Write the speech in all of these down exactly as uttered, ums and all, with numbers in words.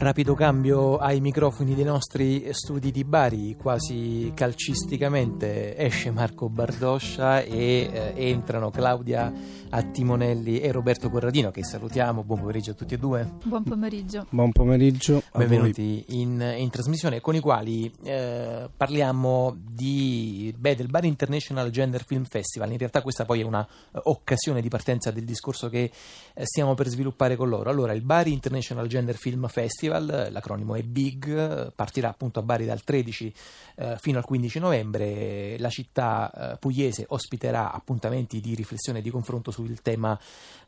Rapido cambio ai microfoni dei nostri studi di Bari, quasi calcisticamente esce Marco Bardoscia e eh, entrano Claudia Attimonelli e Roberto Corradino, che salutiamo. Buon pomeriggio a tutti e due. Buon pomeriggio. Buon pomeriggio. Benvenuti in, in trasmissione, con i quali eh, parliamo di, beh, del Bari International Gender Film Festival. In realtà questa poi è una uh, occasione di partenza del discorso che eh, stiamo per sviluppare con loro. Allora, il Bari International Gender Film Festival, l'acronimo è BIG, partirà appunto a Bari dal tredici eh, fino al quindici novembre. La città eh, pugliese ospiterà appuntamenti di riflessione e di confronto sul tema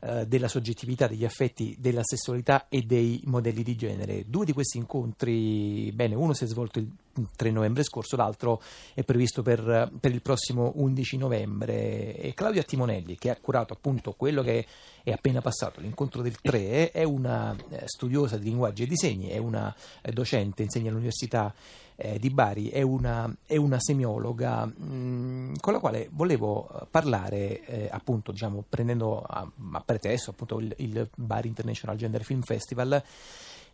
eh, della soggettività, degli affetti, della sessualità e dei modelli di genere. Due di questi incontri, bene, uno si è svolto il tre novembre scorso, l'altro è previsto per, per il prossimo undici novembre. E Claudia Attimonelli, che ha curato appunto quello che è appena passato, l'incontro del tre, è una studiosa di linguaggi e disegni, è una docente, insegna all'Università eh, di Bari, è una, è una semiologa mh, con la quale volevo parlare eh, appunto, diciamo, prendendo a, a pretesto appunto il, il Bari International Gender Film Festival,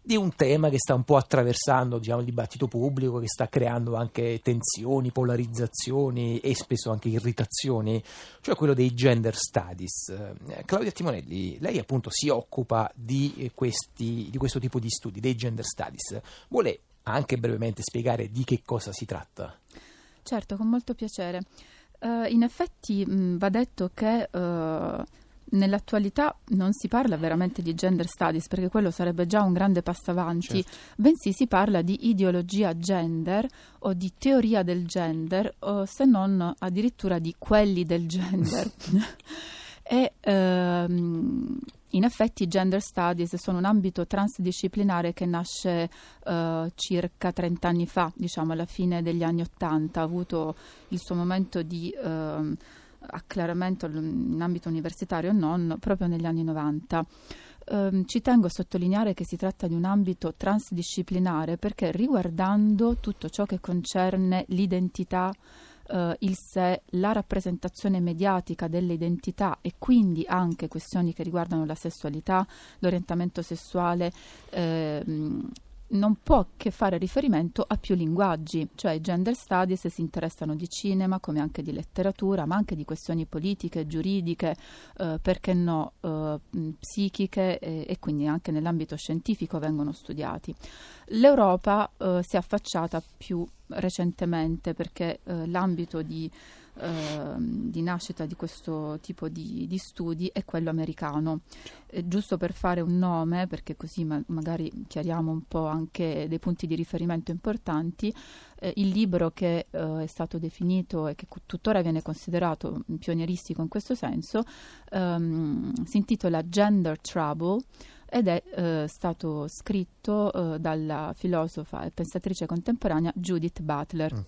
di un tema che sta un po' attraversando, diciamo, il dibattito pubblico, che sta creando anche tensioni, polarizzazioni e spesso anche irritazioni, cioè quello dei gender studies. Claudia Attimonelli, lei appunto si occupa di questi, di questo tipo di studi, dei gender studies. Vuole anche brevemente spiegare di che cosa si tratta? Certo, con molto piacere. Uh, in effetti mh, va detto che... Uh... nell'attualità non si parla veramente di gender studies, perché quello sarebbe già un grande passo avanti, certo. Bensì si parla di ideologia gender o di teoria del gender, o se non addirittura di quelli del gender. E ehm, in effetti i gender studies sono un ambito transdisciplinare che nasce eh, circa trent'anni fa, diciamo alla fine degli anni ottanta. Ha avuto il suo momento di... Ehm, acclaramento in ambito universitario o non, proprio negli anni novanta. Um, ci tengo a sottolineare che si tratta di un ambito transdisciplinare, perché riguardando tutto ciò che concerne l'identità, uh, il sé, la rappresentazione mediatica dell'identità e quindi anche questioni che riguardano la sessualità, l'orientamento sessuale, ehm, non può che fare riferimento a più linguaggi, cioè i gender studies si interessano di cinema come anche di letteratura, ma anche di questioni politiche, giuridiche, eh, perché no, eh, psichiche, eh, e quindi anche nell'ambito scientifico vengono studiati. L'Europa eh, si è affacciata più recentemente, perché eh, l'ambito di, eh, di nascita di questo tipo di, di studi è quello americano. Eh, giusto per fare un nome, perché così ma- magari chiariamo un po' anche dei punti di riferimento importanti, eh, il libro che eh, è stato definito e che tuttora viene considerato pionieristico in questo senso ehm, si intitola Gender Trouble, ed è eh, stato scritto eh, dalla filosofa e pensatrice contemporanea Judith Butler. Mm.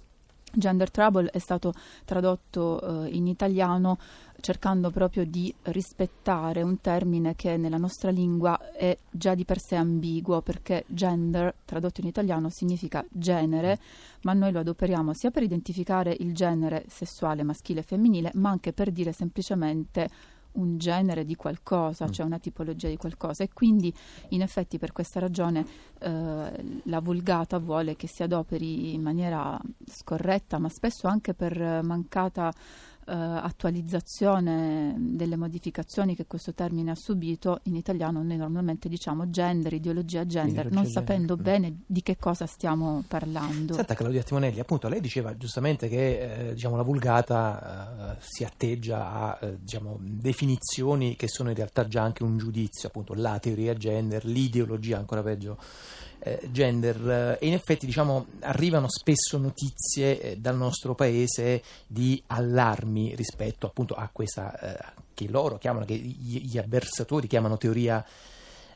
Gender Trouble è stato tradotto eh, in italiano cercando proprio di rispettare un termine che nella nostra lingua è già di per sé ambiguo, perché gender tradotto in italiano significa genere, ma noi lo adoperiamo sia per identificare il genere sessuale maschile e femminile, ma anche per dire semplicemente un genere di qualcosa, cioè una tipologia di qualcosa, e quindi in effetti per questa ragione eh, la vulgata vuole che si adoperi in maniera scorretta, ma spesso anche per mancata eh, attualizzazione delle modificazioni che questo termine ha subito. In italiano noi normalmente diciamo gender, ideologia gender, ideologia non sapendo gender. Bene di che cosa stiamo parlando. Senta Claudia Attimonelli, appunto lei diceva giustamente che eh, diciamo la vulgata eh, si atteggia a eh, diciamo dei definizioni che sono in realtà già anche un giudizio, appunto la teoria gender, l'ideologia ancora peggio eh, gender, e in effetti diciamo arrivano spesso notizie eh, dal nostro paese di allarmi rispetto appunto a questa eh, che loro chiamano, che gli avversatori chiamano teoria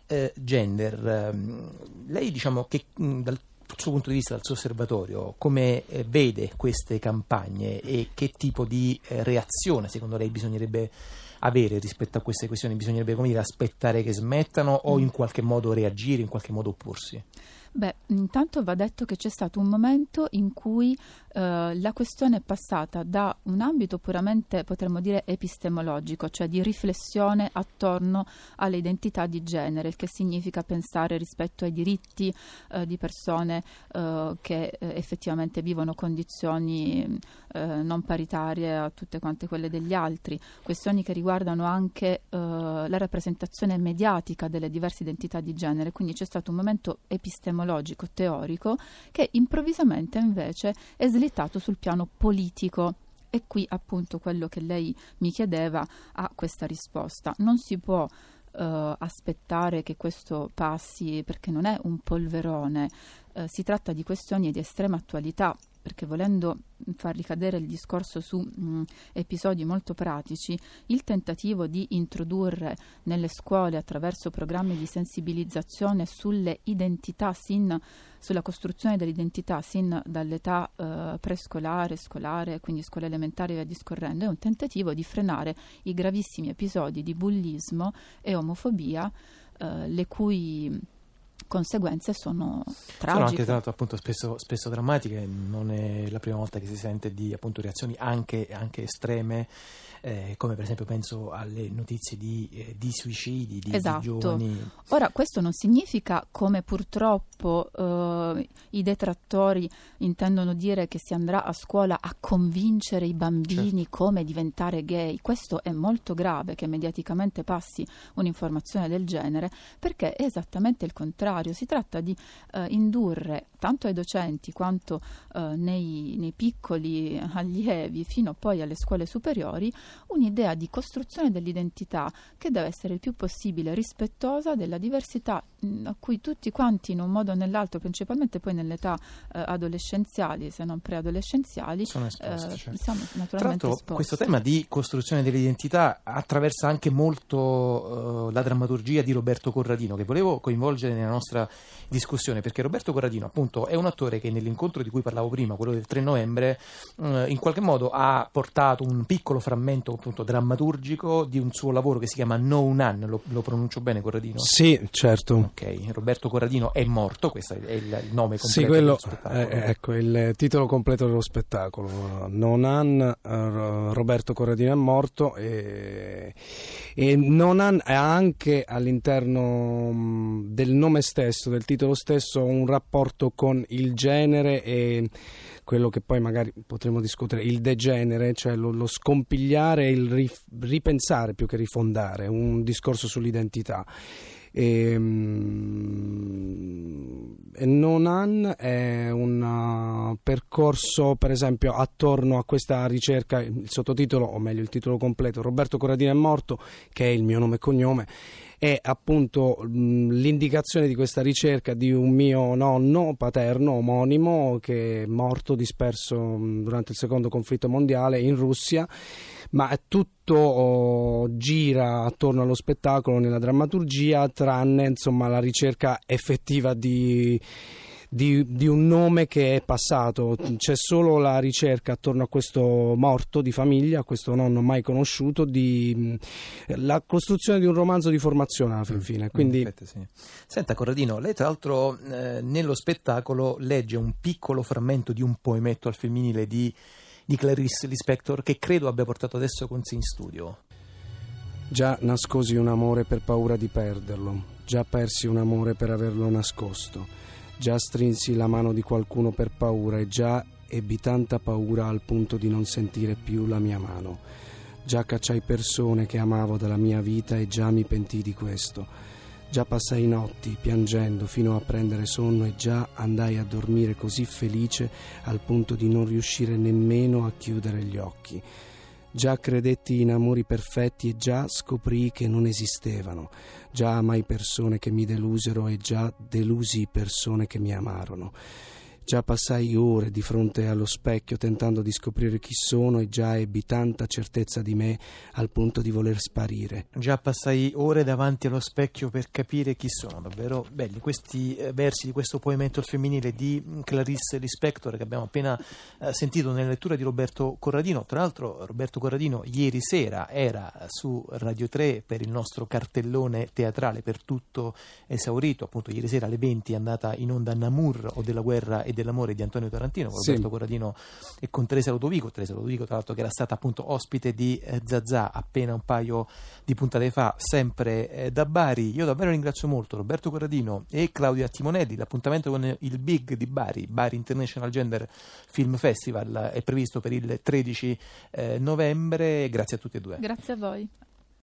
eh, gender. Lei, diciamo, che mh, dal suo punto di vista, dal suo osservatorio, come eh, vede queste campagne e che tipo di eh, reazione secondo lei bisognerebbe avere rispetto a queste questioni? Bisognerebbe, come dire, aspettare che smettano o in qualche modo reagire, in qualche modo opporsi? Beh, intanto va detto che c'è stato un momento in cui eh, la questione è passata da un ambito puramente, potremmo dire, epistemologico, cioè di riflessione attorno alle identità di genere, il che significa pensare rispetto ai diritti eh, di persone eh, che eh, effettivamente vivono condizioni eh, non paritarie a tutte quante quelle degli altri, questioni che riguardano anche eh, la rappresentazione mediatica delle diverse identità di genere. Quindi c'è stato un momento epistemologico, teorico, che improvvisamente invece è slittato sul piano politico. E qui appunto quello che lei mi chiedeva ha questa risposta. Non si può Uh, aspettare che questo passi, perché non è un polverone, uh, si tratta di questioni di estrema attualità, perché volendo far ricadere il discorso su mh, episodi molto pratici, il tentativo di introdurre nelle scuole attraverso programmi di sensibilizzazione sulle identità sin, sulla costruzione dell'identità sin dall'età uh, prescolare, scolare, quindi scuola elementare e via discorrendo, è un tentativo di frenare i gravissimi episodi di bullismo e omofobia, uh, le cui conseguenze sono tragiche. Sono anche, tra l'altro, appunto spesso, spesso drammatiche. Non è la prima volta che si sente di appunto reazioni anche, anche estreme, eh, come per esempio penso alle notizie di, eh, di suicidi di, esatto. di giovani. Ora, questo non significa, come purtroppo eh, i detrattori intendono dire, che si andrà a scuola a convincere i bambini certo. come diventare gay. Questo è molto grave, che mediaticamente passi un'informazione del genere, perché è esattamente il contrario. Si tratta di eh, indurre tanto ai docenti quanto eh, nei, nei piccoli allievi fino poi alle scuole superiori un'idea di costruzione dell'identità che deve essere il più possibile rispettosa della diversità, mh, a cui tutti quanti in un modo o nell'altro, principalmente poi nell'età eh, adolescenziali, se non preadolescenziali, sono esposti, eh, certo. siamo naturalmente Tra l'altro, esposti. Questo tema di costruzione dell'identità attraversa anche molto eh, la drammaturgia di Roberto Corradino, che volevo coinvolgere nella nostra discussione, perché Roberto Corradino appunto è un attore che nell'incontro di cui parlavo prima, quello del tre novembre, eh, in qualche modo ha portato un piccolo frammento appunto drammaturgico di un suo lavoro che si chiama No Nan. Lo, lo pronuncio bene, Corradino? Sì, certo. Ok, Roberto Corradino è morto, questo è il, il nome completo. Sì, quello, eh, ecco il titolo completo dello spettacolo. No Nan, uh, Roberto Corradino è morto, e, e No Nan è anche all'interno del nome stesso, del titolo stesso, un rapporto con il genere e quello che poi magari potremmo discutere, il degenere, cioè lo, lo scompigliare e il rif, ripensare più che rifondare, un discorso sull'identità. E, um, e Non Han è un uh, percorso, per esempio, attorno a questa ricerca, il sottotitolo, o meglio il titolo completo, Roberto Corradino è morto, che è il mio nome e cognome, è appunto mh, l'indicazione di questa ricerca di un mio nonno paterno omonimo che è morto disperso mh, durante il secondo conflitto mondiale in Russia, ma è tutto gira attorno allo spettacolo nella drammaturgia, tranne insomma la ricerca effettiva di, di, di un nome che è passato. C'è solo la ricerca attorno a questo morto di famiglia, a questo nonno mai conosciuto, di la costruzione di un romanzo di formazione alla fin fine. Quindi... Perfetto, sì. Senta Corradino, lei tra l'altro eh, nello spettacolo legge un piccolo frammento di un poemetto al femminile di di Clarice Lispector, che credo abbia portato adesso con sé in studio. Già nascosi un amore per paura di perderlo, già persi un amore per averlo nascosto, già strinsi la mano di qualcuno per paura e già ebbi tanta paura al punto di non sentire più la mia mano, già cacciai persone che amavo dalla mia vita e già mi pentii di questo, già passai notti piangendo fino a prendere sonno e già andai a dormire così felice al punto di non riuscire nemmeno a chiudere gli occhi. Già credetti in amori perfetti e già scoprii che non esistevano. Già amai persone che mi delusero e già delusi persone che mi amarono. Già passai ore di fronte allo specchio tentando di scoprire chi sono e già ebbi tanta certezza di me al punto di voler sparire. Già passai ore davanti allo specchio per capire chi sono. Davvero belli questi versi di questo poemetto al femminile di Clarice Lispector che abbiamo appena sentito nella lettura di Roberto Corradino. Tra l'altro Roberto Corradino ieri sera era su Radio tre per il nostro cartellone teatrale Per tutto esaurito, appunto ieri sera alle venti è andata in onda Namur o della guerra e dell'amore di Antonio Tarantino con Roberto sì. Corradino e con Teresa Lodovico Teresa Lodovico tra l'altro che era stata appunto ospite di eh, ZAZÀ appena un paio di puntate fa, sempre eh, da Bari. Io davvero ringrazio molto Roberto Corradino e Claudia Attimonelli. L'appuntamento con il Big di Bari, Bari International Gender Film Festival, è previsto per il tredici eh, novembre. Grazie a tutti e due. Grazie a voi.